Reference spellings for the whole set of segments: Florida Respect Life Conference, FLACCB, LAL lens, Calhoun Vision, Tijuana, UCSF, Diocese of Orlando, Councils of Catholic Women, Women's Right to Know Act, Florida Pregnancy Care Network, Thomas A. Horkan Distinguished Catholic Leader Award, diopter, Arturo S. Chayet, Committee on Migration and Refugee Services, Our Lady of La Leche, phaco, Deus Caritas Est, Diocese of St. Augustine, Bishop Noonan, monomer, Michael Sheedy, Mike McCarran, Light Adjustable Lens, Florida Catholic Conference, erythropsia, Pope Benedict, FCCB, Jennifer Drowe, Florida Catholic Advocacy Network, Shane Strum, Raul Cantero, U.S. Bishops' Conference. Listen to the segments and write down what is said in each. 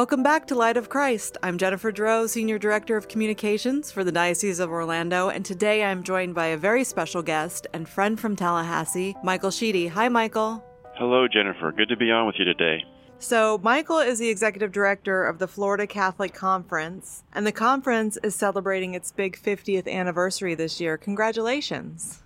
Welcome back to Light of Christ. I'm Jennifer Drowe, Senior Director of Communications for the Diocese of Orlando, and today I'm joined by a very special guest and friend from Tallahassee, Michael Sheedy. Hi, Michael. Hello, Jennifer. Good to be on with you today. So, Michael is the Executive Director of the Florida Catholic Conference, and the conference is celebrating its big 50th anniversary this year. Congratulations.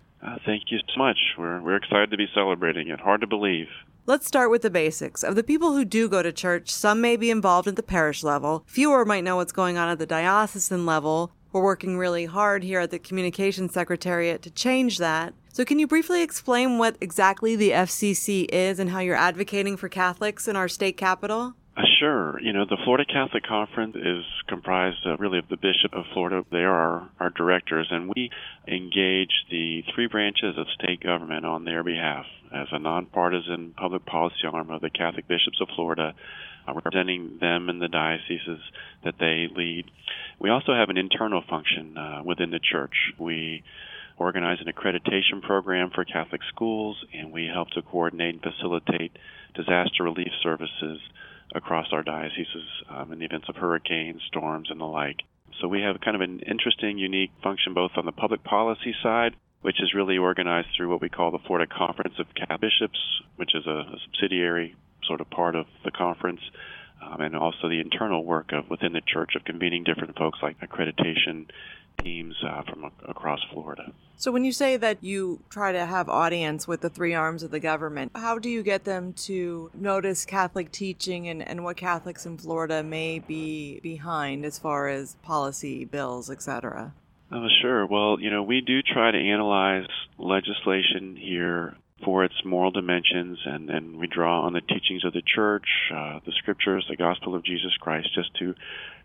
Thank you so much. We're excited to be celebrating it. Hard to believe. Let's start with the basics. Of the people who do go to church, some may be involved at the parish level. Fewer might know what's going on at the diocesan level. We're working really hard here at the Communications Secretariat to change that. So can you briefly explain what exactly the FCC is and how you're advocating for Catholics in our state capital? Sure. You know, the Florida Catholic Conference is comprised of really of the Bishop of Florida. They are our directors, and we engage the three branches of state government on their behalf as a nonpartisan public policy arm of the Catholic Bishops of Florida, representing them in the dioceses that they lead. We also have an internal function within the church. We organize an accreditation program for Catholic schools, and we help to coordinate and facilitate disaster relief services across our dioceses in the events of hurricanes, storms, and the like. So we have kind of an interesting, unique function both on the public policy side, which is really organized through what we call the Florida Conference of Catholic Bishops, which is a subsidiary sort of part of the conference, and also the internal work of within the church of convening different folks like accreditation teams from across Florida. So when you say that you try to have audience with the three arms of the government, how do you get them to notice Catholic teaching and what Catholics in Florida may be behind as far as policy bills, etc.? Oh, sure. Well, you know, we do try to analyze legislation here for its moral dimensions, and we draw on the teachings of the Church, the Scriptures, the Gospel of Jesus Christ, just to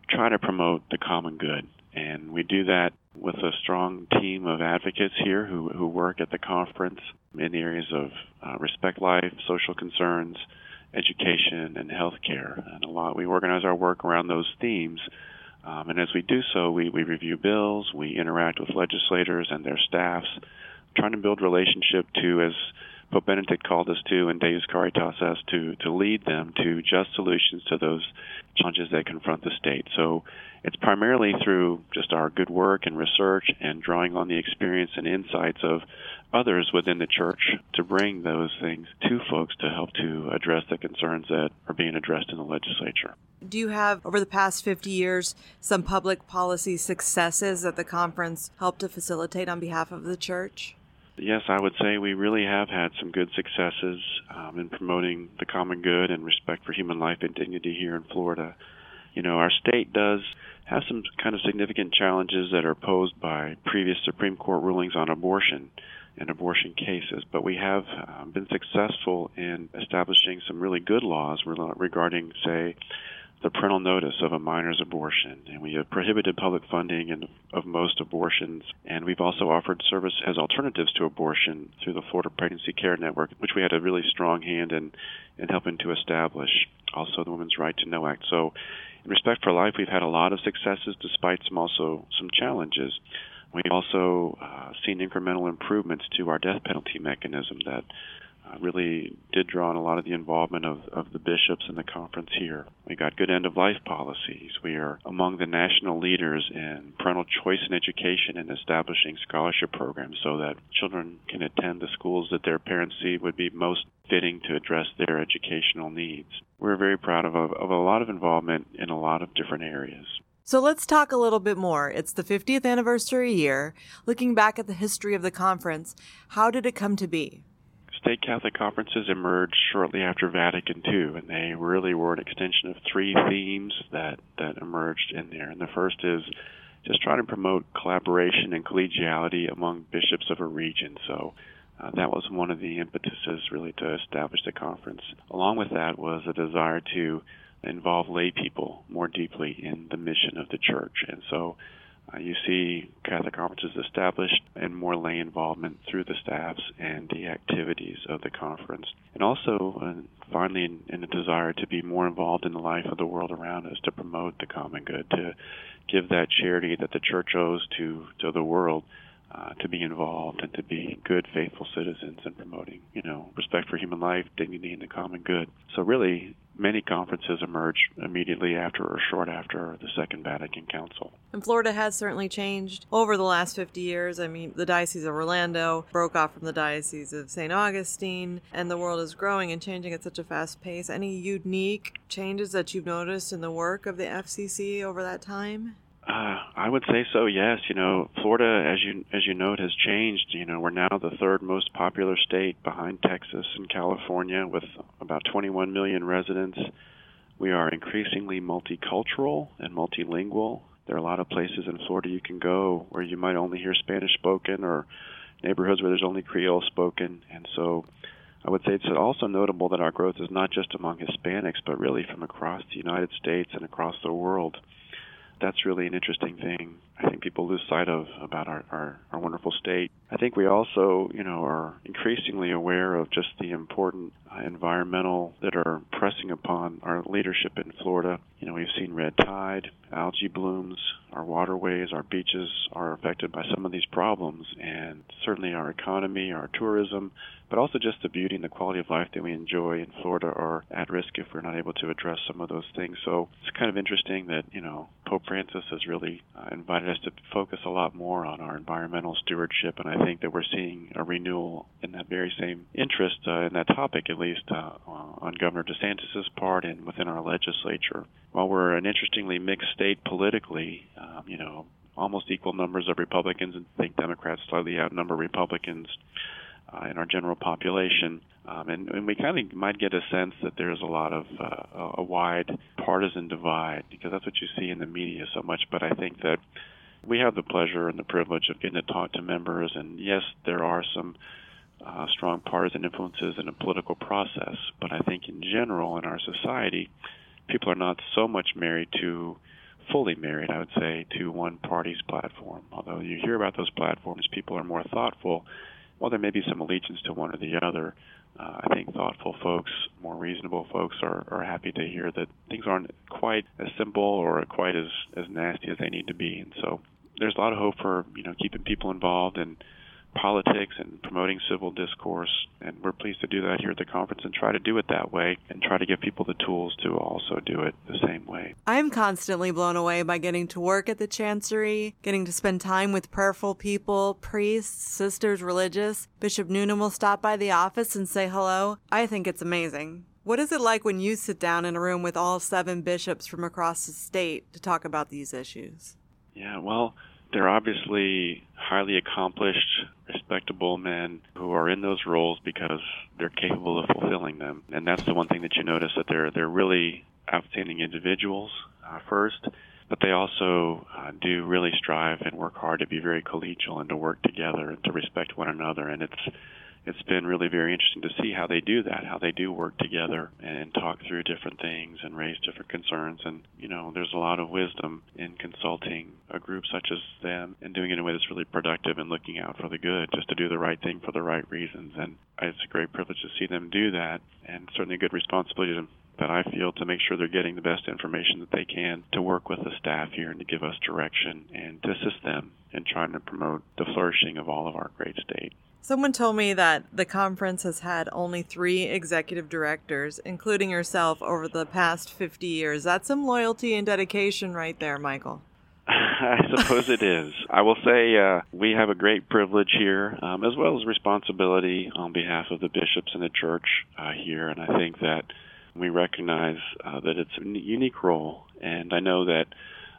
try to promote the common good. And we do that with a strong team of advocates here who work at the conference in the areas of respect life, social concerns, education, and healthcare. And a lot we organize our work around those themes. And as we do so, we review bills, we interact with legislators and their staffs, trying to build relationship to, as Pope Benedict called us to, and Deus Caritas Est, to lead them to just solutions to those challenges that confront the state. So it's primarily through just our good work and research and drawing on the experience and insights of others within the church to bring those things to folks to help to address the concerns that are being addressed in the legislature. Do you have, over the past 50 years, some public policy successes that the conference helped to facilitate on behalf of the church? Yes, I would say we really have had some good successes in promoting the common good and respect for human life and dignity here in Florida. You know, our state does have some kind of significant challenges that are posed by previous Supreme Court rulings on abortion and abortion cases, but we have been successful in establishing some really good laws regarding, say, the parental notice of a minor's abortion, and we have prohibited public funding of most abortions, and we've also offered service as alternatives to abortion through the Florida Pregnancy Care Network, which we had a really strong hand in helping to establish, also the Women's Right to Know Act. So in Respect for Life, we've had a lot of successes despite some challenges. We've also seen incremental improvements to our death penalty mechanism that really did draw on a lot of the involvement of the bishops in the conference here. We got good end-of-life policies. We are among the national leaders in parental choice in education and establishing scholarship programs so that children can attend the schools that their parents see would be most fitting to address their educational needs. We're very proud of a lot of involvement in a lot of different areas. So let's talk a little bit more. It's the 50th anniversary year. Looking back at the history of the conference, how did it come to be? State Catholic conferences emerged shortly after Vatican II, and they really were an extension of three themes that emerged in there. And the first is just trying to promote collaboration and collegiality among bishops of a region. So that was one of the impetuses really to establish the conference. Along with that was a desire to involve lay people more deeply in the mission of the church. And so you see Catholic conferences established and more lay involvement through the staffs and the activities of the conference. And also, finally, in the desire to be more involved in the life of the world around us, to promote the common good, to give that charity that the church owes to the world to be involved and to be good, faithful citizens in promoting, respect for human life, dignity, and the common good. So really, many conferences emerged immediately after or short after the Second Vatican Council. And Florida has certainly changed over the last 50 years. I mean, the Diocese of Orlando broke off from the Diocese of St. Augustine, and the world is growing and changing at such a fast pace. Any unique changes that you've noticed in the work of the FCC over that time? I would say so, yes. Florida, as you note, has changed. We're now the third most popular state behind Texas and California with about 21 million residents. We are increasingly multicultural and multilingual. There are a lot of places in Florida you can go where you might only hear Spanish spoken or neighborhoods where there's only Creole spoken. And so I would say it's also notable that our growth is not just among Hispanics, but really from across the United States and across the world. That's really an interesting thing I think people lose sight of about our wonderful state. I think we also, are increasingly aware of just the important environmental that are pressing upon our leadership in Florida. We've seen red tide, algae blooms, our waterways, our beaches are affected by some of these problems, and certainly our economy, our tourism, but also just the beauty and the quality of life that we enjoy in Florida are at risk if we're not able to address some of those things. So it's kind of interesting that, Pope Francis has really invited us to focus a lot more on our environmental stewardship, and I think that we're seeing a renewal in that very same interest in that topic, at least on Governor DeSantis's part and within our legislature. While we're an interestingly mixed state politically, almost equal numbers of Republicans, and I think Democrats slightly outnumber Republicans in our general population. And we kind of might get a sense that there's a lot of a wide partisan divide, because that's what you see in the media so much. But I think that we have the pleasure and the privilege of getting to talk to members. And yes, there are some strong partisan influences in a political process. But I think in general, in our society, people are not so much fully married, I would say, to one party's platform. Although you hear about those platforms, people are more thoughtful. While there may be some allegiance to one or the other, I think thoughtful folks, more reasonable folks are happy to hear that things aren't quite as simple or quite as nasty as they need to be. And so there's a lot of hope for, keeping people involved in politics and promoting civil discourse. And we're pleased to do that here at the conference and try to do it that way and try to give people the tools to also do it the same way. I'm constantly blown away by getting to work at the Chancery, getting to spend time with prayerful people, priests, sisters, religious. Bishop Noonan will stop by the office and say hello. I think it's amazing. What is it like when you sit down in a room with all 7 bishops from across the state to talk about these issues? Yeah, well, they're obviously highly accomplished, respectable men who are in those roles because they're capable of fulfilling them. And that's the one thing that you notice, that they're really outstanding individuals first, but they also do really strive and work hard to be very collegial and to work together and to respect one another. And it's been really very interesting to see how they do that, how they do work together and talk through different things and raise different concerns. And, there's a lot of wisdom in consulting a group such as them and doing it in a way that's really productive and looking out for the good, just to do the right thing for the right reasons. And it's a great privilege to see them do that, and certainly a good responsibility that I feel to make sure they're getting the best information that they can to work with the staff here and to give us direction and to assist them in trying to promote the flourishing of all of our great state. Someone told me that the conference has had only 3 executive directors, including yourself, over the past 50 years. That's some loyalty and dedication right there, Michael. I suppose it is. I will say we have a great privilege here, as well as responsibility on behalf of the bishops and the church here. And I think that we recognize that it's a unique role. And I know that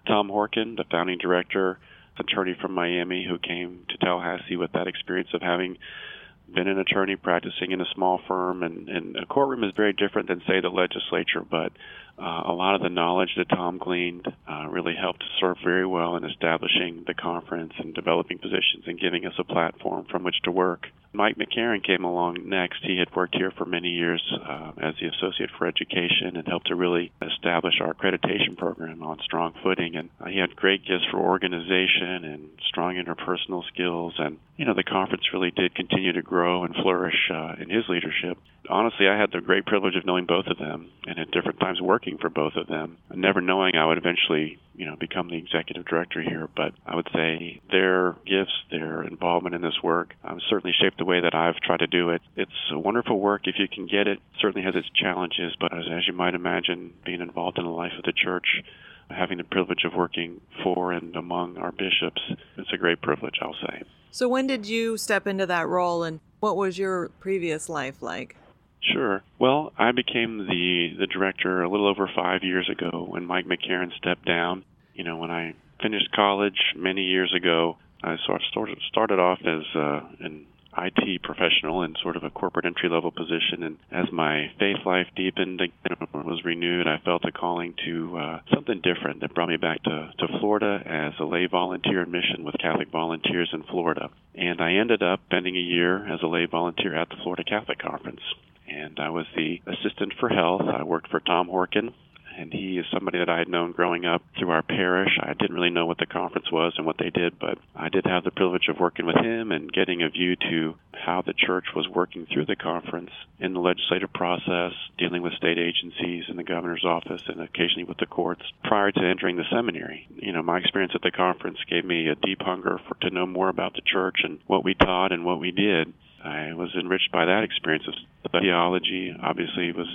Tom Horkan, the founding director, attorney from Miami who came to Tallahassee with that experience of having been an attorney practicing in a small firm, and a courtroom is very different than, say, the legislature, but a lot of the knowledge that Tom gleaned really helped serve very well in establishing the conference and developing positions and giving us a platform from which to work. Mike McCarran came along next. He had worked here for many years as the Associate for Education and helped to really establish our accreditation program on strong footing. And he had great gifts for organization and strong interpersonal skills. And, the conference really did continue to grow and flourish in his leadership. Honestly, I had the great privilege of knowing both of them and at different times working for both of them, never knowing I would eventually become the executive director here. But I would say their gifts, their involvement in this work, certainly shaped the way that I've tried to do it. It's a wonderful work if you can get it. It certainly has its challenges, but as you might imagine, being involved in the life of the Church, having the privilege of working for and among our bishops, it's a great privilege, I'll say. So when did you step into that role, and what was your previous life like? Sure. Well, I became the director a little over 5 years ago when Mike McCarran stepped down. When I finished college many years ago, I sort of started off as an IT professional in sort of a corporate entry-level position, and as my faith life deepened and was renewed, I felt a calling to something different that brought me back to Florida as a lay volunteer in mission with Catholic volunteers in Florida. And I ended up spending a year as a lay volunteer at the Florida Catholic Conference. And I was the assistant for health. I worked for Tom Horkan, and he is somebody that I had known growing up through our parish. I didn't really know what the conference was and what they did, but I did have the privilege of working with him and getting a view to how the Church was working through the conference in the legislative process, dealing with state agencies and the governor's office and occasionally with the courts prior to entering the seminary. My experience at the conference gave me a deep hunger to know more about the Church and what we taught and what we did. I was enriched by that experience of theology. Obviously, was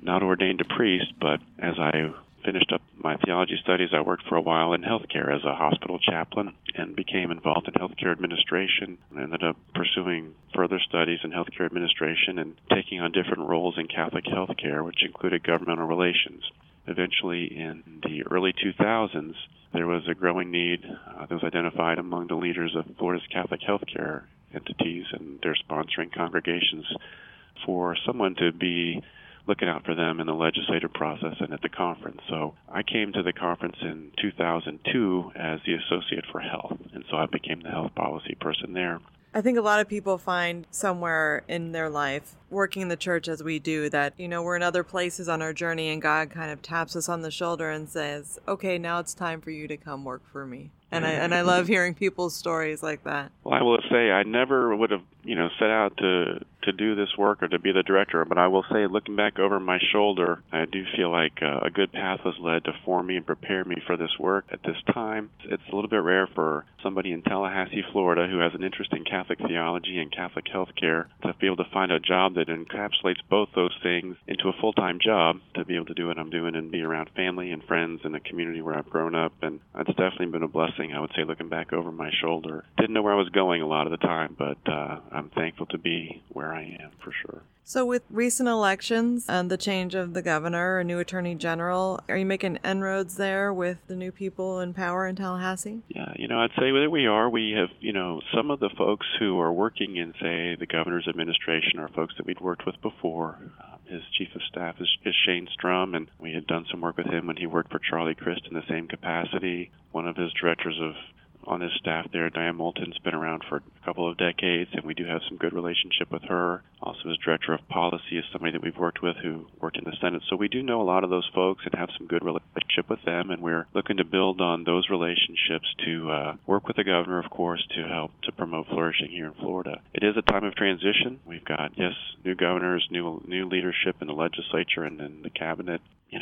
not ordained a priest, but as I finished up my theology studies, I worked for a while in healthcare as a hospital chaplain and became involved in healthcare administration. I ended up pursuing further studies in healthcare administration and taking on different roles in Catholic healthcare, which included governmental relations. Eventually, in the early 2000s, there was a growing need that was identified among the leaders of Florida's Catholic healthcare entities and their sponsoring congregations for someone to be looking out for them in the legislative process and at the conference. So I came to the conference in 2002 as the associate for health, and so I became the health policy person there. I think a lot of people find somewhere in their life, working in the Church as we do, that, we're in other places on our journey and God kind of taps us on the shoulder and says, okay, now it's time for you to come work for me. And I love hearing people's stories like that. Well, I will say I never would have, set out to do this work or to be the director. But I will say, looking back over my shoulder, I do feel like a good path was led to form me and prepare me for this work at this time. It's a little bit rare for somebody in Tallahassee, Florida, who has an interest in Catholic theology and Catholic healthcare to be able to find a job that encapsulates both those things into a full-time job, to be able to do what I'm doing and be around family and friends in a community where I've grown up. And it's definitely been a blessing, I would say, looking back over my shoulder. Didn't know where I was going a lot of the time, but I'm thankful to be where I am, for sure. So with recent elections and the change of the governor, a new attorney general, are you making inroads there with the new people in power in Tallahassee? Yeah, I'd say that we are. We have, some of the folks who are working in, say, the governor's administration are folks that we'd worked with before. His chief of staff is Shane Strum, and we had done some work with him when he worked for Charlie Crist in the same capacity. One of his directors on his staff there, Diane Moulton, has been around for a couple of decades, and we do have some good relationship with her. Also, his director of policy is somebody that we've worked with who worked in the Senate. So we do know a lot of those folks and have some good relationship with them, and we're looking to build on those relationships to work with the governor, of course, to help to promote flourishing here in Florida. It is a time of transition. We've got, yes, new governors, new leadership in the legislature and in the cabinet.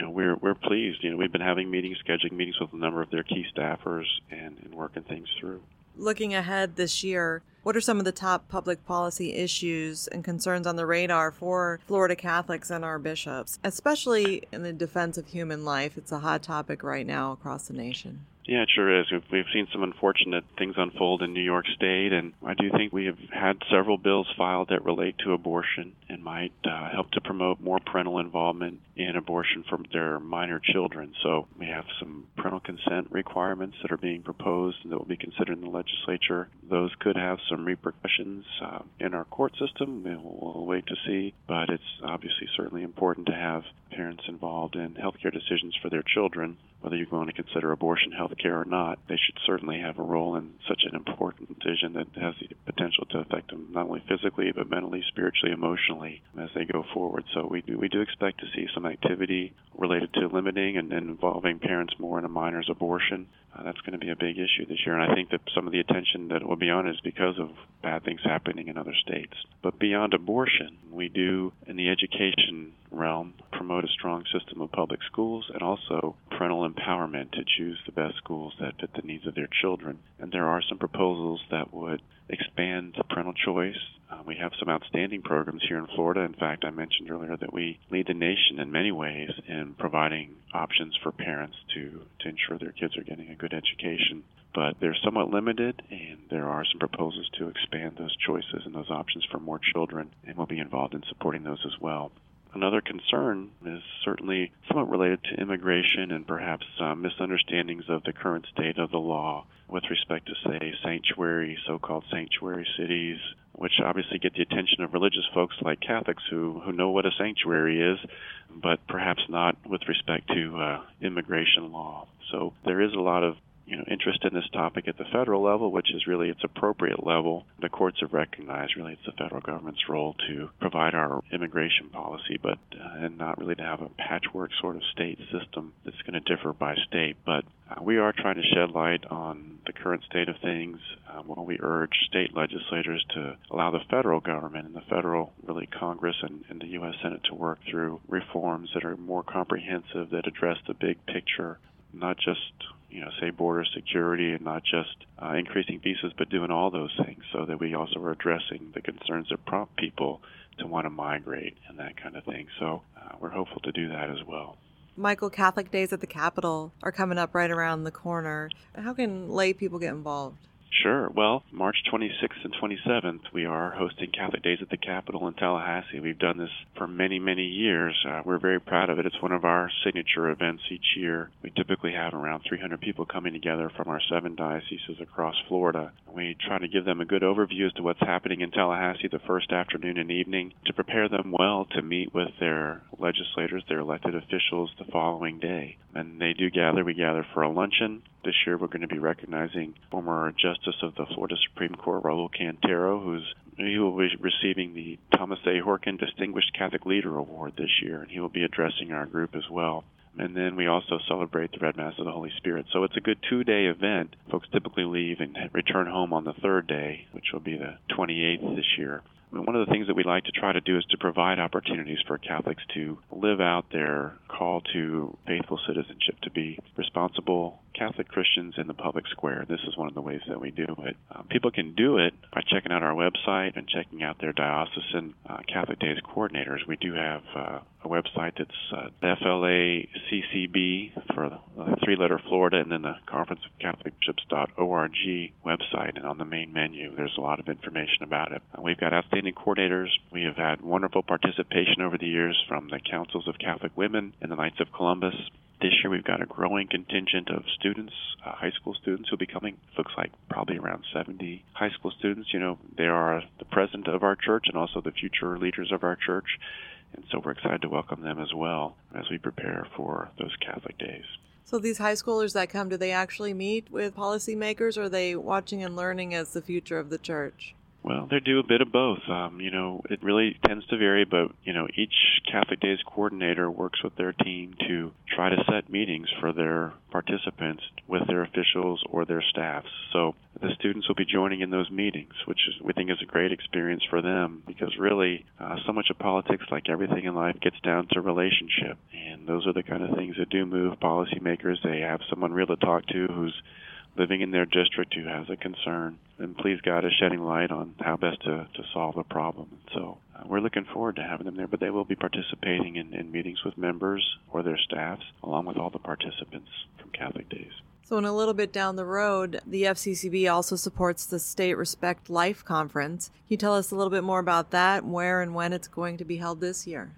We're pleased. We've been having meetings, scheduling meetings with a number of their key staffers and working things through. Looking ahead this year, what are some of the top public policy issues and concerns on the radar for Florida Catholics and our bishops, especially in the defense of human life? It's a hot topic right now across the nation. Yeah, it sure is. We've seen some unfortunate things unfold in New York State, and I do think we have had several bills filed that relate to abortion and might help to promote more parental involvement in abortion for their minor children. So we have some parental consent requirements that are being proposed and that will be considered in the legislature. Those could have some repercussions in our court system. We'll wait to see, but it's obviously certainly important to have parents involved in healthcare decisions for their children. Whether you're going to consider abortion healthcare or not, they should certainly have a role in such an important decision that has the potential to affect them not only physically, but mentally, spiritually, emotionally as they go forward. So we do expect to see some activity related to limiting and involving parents more in a minor's abortion. That's going to be a big issue this year, and I think that some of the attention that will be on it is because of bad things happening in other states. But beyond abortion, we do, in the education realm, promote a strong system of and public schools, and also parental empowerment to choose the best schools that fit the needs of their children. And there are some proposals that would expand parental choice. We have some outstanding programs here in Florida. In fact, I mentioned earlier that we lead the nation in many ways in providing options for parents to ensure their kids are getting a good education. But they're somewhat limited, and there are some proposals to expand those choices and those options for more children, and we'll be involved in supporting those as well. Another concern is certainly somewhat related to immigration and perhaps misunderstandings of the current state of the law with respect to, say, sanctuary, so-called sanctuary cities, which obviously get the attention of religious folks like Catholics who know what a sanctuary is, but perhaps not with respect to immigration law. So there is a lot of interest in this topic at the federal level, which is really its appropriate level. The courts have recognized really it's the federal government's role to provide our immigration policy, but and not really to have a patchwork sort of state system that's going to differ by state. But we are trying to shed light on the current state of things while we urge state legislators to allow the federal government and the federal, really Congress and the U.S. Senate to work through reforms that are more comprehensive, that address the big picture, not just say border security and not just increasing visas, but doing all those things so that we also are addressing the concerns that prompt people to want to migrate and that kind of thing. So we're hopeful to do that as well. Michael, Catholic Days at the Capitol are coming up right around the corner. How can lay people get involved? Sure. Well, March 26th and 27th, we are hosting Catholic Days at the Capitol in Tallahassee. We've done this for many, many years. We're very proud of it. It's one of our signature events each year. We typically have around 300 people coming together from our 7 dioceses across Florida. We try to give them a good overview as to what's happening in Tallahassee the first afternoon and evening to prepare them well to meet with their legislators, their elected officials the following day. And they do gather. We gather for a luncheon. This year we're going to be recognizing former Justice of the Florida Supreme Court, Raul Cantero, he will be receiving the Thomas A. Horkan Distinguished Catholic Leader Award this year, and he will be addressing our group as well. And then we also celebrate the Red Mass of the Holy Spirit. So it's a good 2-day event. Folks typically leave and return home on the 3rd day, which will be the 28th this year. One of the things that we like to try to do is to provide opportunities for Catholics to live out their call to faithful citizenship, to be responsible Catholic Christians in the public square. This is one of the ways that we do it. People can do it by checking out our website and checking out their diocesan Catholic Days coordinators. We do have a website that's FLACCB for the 3-letter Florida, and then the Conference of Catholic Bishops.org website. And on the main menu, there's a lot of information about it. We've got outstanding coordinators. We have had wonderful participation over the years from the Councils of Catholic Women and the Knights of Columbus. This year, we've got a growing contingent of students, high school students who'll be coming. Looks like probably around 70 high school students. They are the present of our church and also the future leaders of our church. And so we're excited to welcome them as well as we prepare for those Catholic Days. So these high schoolers that come, do they actually meet with policymakers, or are they watching and learning as the future of the church? Well, they do a bit of both. It really tends to vary, but, each Catholic Days coordinator works with their team to try to set meetings for their participants with their officials or their staffs. So the students will be joining in those meetings, which we think is a great experience for them, because really so much of politics, like everything in life, gets down to relationship. And those are the kind of things that do move policymakers. They have someone real to talk to who's living in their district, who has a concern, and please God is shedding light on how best to solve a problem. So we're looking forward to having them there, but they will be participating in meetings with members or their staffs, along with all the participants from Catholic Days. So in a little bit down the road, the FCCB also supports the State Respect Life Conference. Can you tell us a little bit more about that, where and when it's going to be held this year?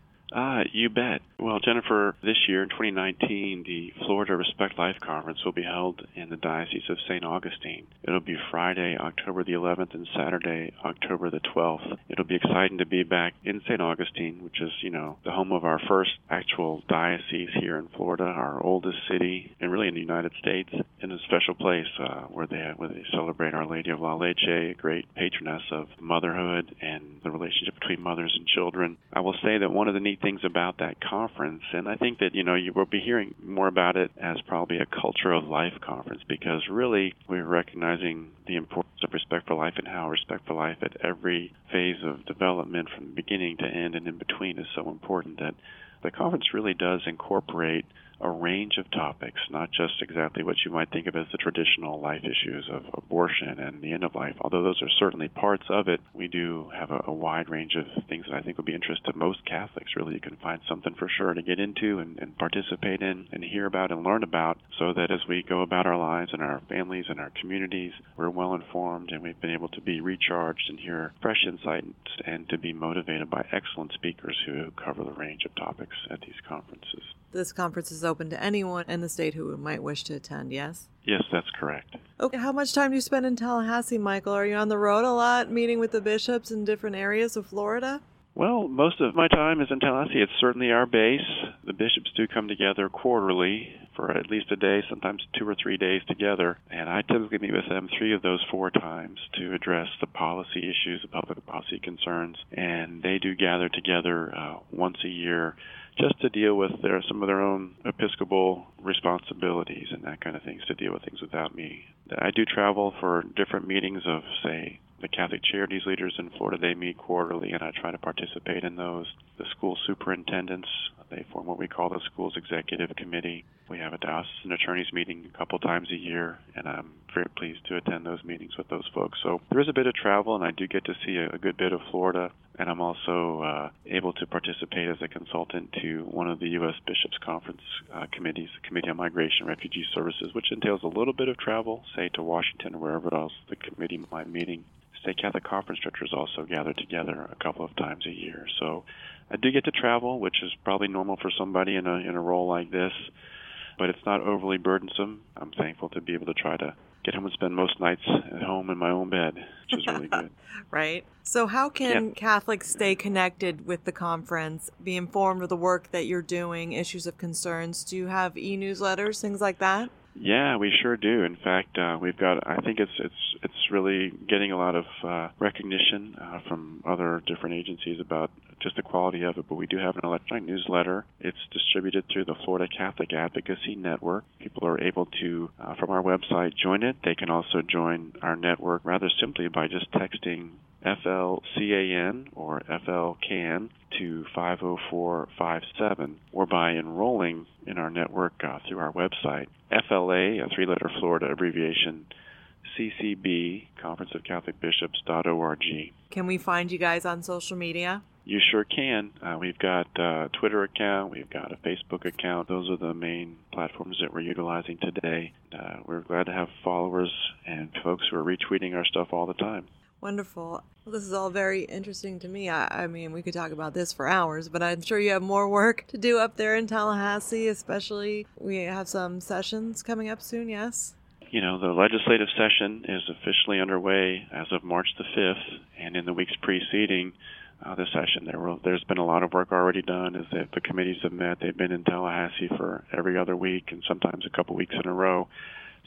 You bet. Well, Jennifer, this year in 2019, the Florida Respect Life Conference will be held in the Diocese of St. Augustine. It'll be Friday, October the 11th, and Saturday, October the 12th. It'll be exciting to be back in St. Augustine, which is, the home of our first actual diocese here in Florida, our oldest city, and really in the United States, in a special place where they celebrate Our Lady of La Leche, a great patroness of motherhood and the relationship between mothers and children. I will say that one of the neat many things about that conference. And I think that, you know, you will be hearing more about it as probably a culture of life conference, because really we're recognizing the importance of respect for life and how respect for life at every phase of development from beginning to end and in between is so important that the conference really does incorporate a range of topics, not just exactly what you might think of as the traditional life issues of abortion and the end of life. Although those are certainly parts of it, we do have a wide range of things that I think would be interest to most Catholics. Really, you can find something for sure to get into and participate in and hear about and learn about, so that as we go about our lives and our families and our communities, we're well informed and we've been able to be recharged and hear fresh insights and to be motivated by excellent speakers who cover the range of topics at these conferences. This conference is open to anyone in the state who might wish to attend, yes? Yes, that's correct. Okay, how much time do you spend in Tallahassee, Michael? Are you on the road a lot, meeting with the bishops in different areas of Florida? Well, most of my time is in Tallahassee. It's certainly our base. The bishops do come together quarterly for at least a day, sometimes 2 or 3 days together, and I typically meet with them 3 of those 4 times to address the policy issues, the public policy concerns, and they do gather together once a year just to deal with some of their own episcopal responsibilities and that kind of things, to deal with things without me. I do travel for different meetings of, say, the Catholic Charities leaders in Florida. They meet quarterly, and I try to participate in those. The school superintendents, they form what we call the school's executive committee. We have a diocesan attorneys meeting a couple times a year, and I'm very pleased to attend those meetings with those folks. So there is a bit of travel, and I do get to see a good bit of Florida, and I'm also able to participate as a consultant to one of the U.S. Bishops' Conference committees, the Committee on Migration and Refugee Services, which entails a little bit of travel, say to Washington or wherever else the committee might meeting. State Catholic Conference directors also gather together a couple of times a year. So I do get to travel, which is probably normal for somebody in a role like this, but it's not overly burdensome. I'm thankful to be able to try to get home and spend most nights at home in my own bed, which is really good. Right. So how can Catholics stay connected with the conference, be informed of the work that you're doing, issues of concerns? Do you have e-newsletters, things like that? Yeah, we sure do. In fact, we've got, I think it's really getting a lot of recognition from other different agencies about just the quality of it, but we do have an electronic newsletter. It's distributed through the Florida Catholic Advocacy Network. People are able to, from our website, join it. They can also join our network rather simply by just texting FLCAN or FLCAN to 50457, or by enrolling in our network through our website. FLA, a 3-letter Florida abbreviation, CCB, Conference of Catholic Bishops.org. Can we find you guys on social media? You sure can. We've got a Twitter account. We've got a Facebook account. Those are the main platforms that we're utilizing today. We're glad to have followers and folks who are retweeting our stuff all the time. Wonderful. Well, this is all very interesting to me. I mean, we could talk about this for hours, but I'm sure you have more work to do up there in Tallahassee, especially we have some sessions coming up soon, yes? You know, the legislative session is officially underway as of March the 5th, and in the weeks preceding the session, there's been a lot of work already done. As the committees have met, they've been in Tallahassee for every other week and sometimes a couple weeks in a row.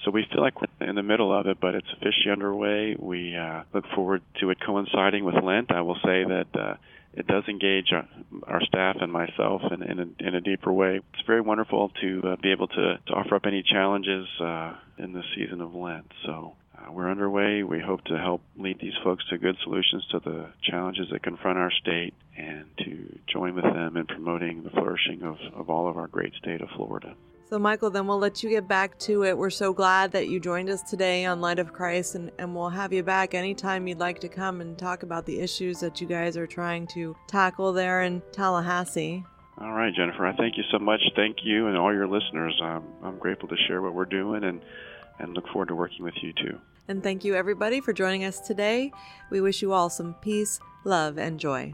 So we feel like we're in the middle of it, but it's officially underway. We look forward to it coinciding with Lent. I will say that it does engage our staff and myself in a deeper way. It's very wonderful to be able to offer up any challenges in the season of Lent. So we're underway. We hope to help lead these folks to good solutions to the challenges that confront our state and to join with them in promoting the flourishing of all of our great state of Florida. So, Michael, then we'll let you get back to it. We're so glad that you joined us today on Light of Christ, and we'll have you back anytime you'd like to come and talk about the issues that you guys are trying to tackle there in Tallahassee. All right, Jennifer, I thank you so much. Thank you and all your listeners. I'm grateful to share what we're doing and look forward to working with you, too. And thank you, everybody, for joining us today. We wish you all some peace, love, and joy.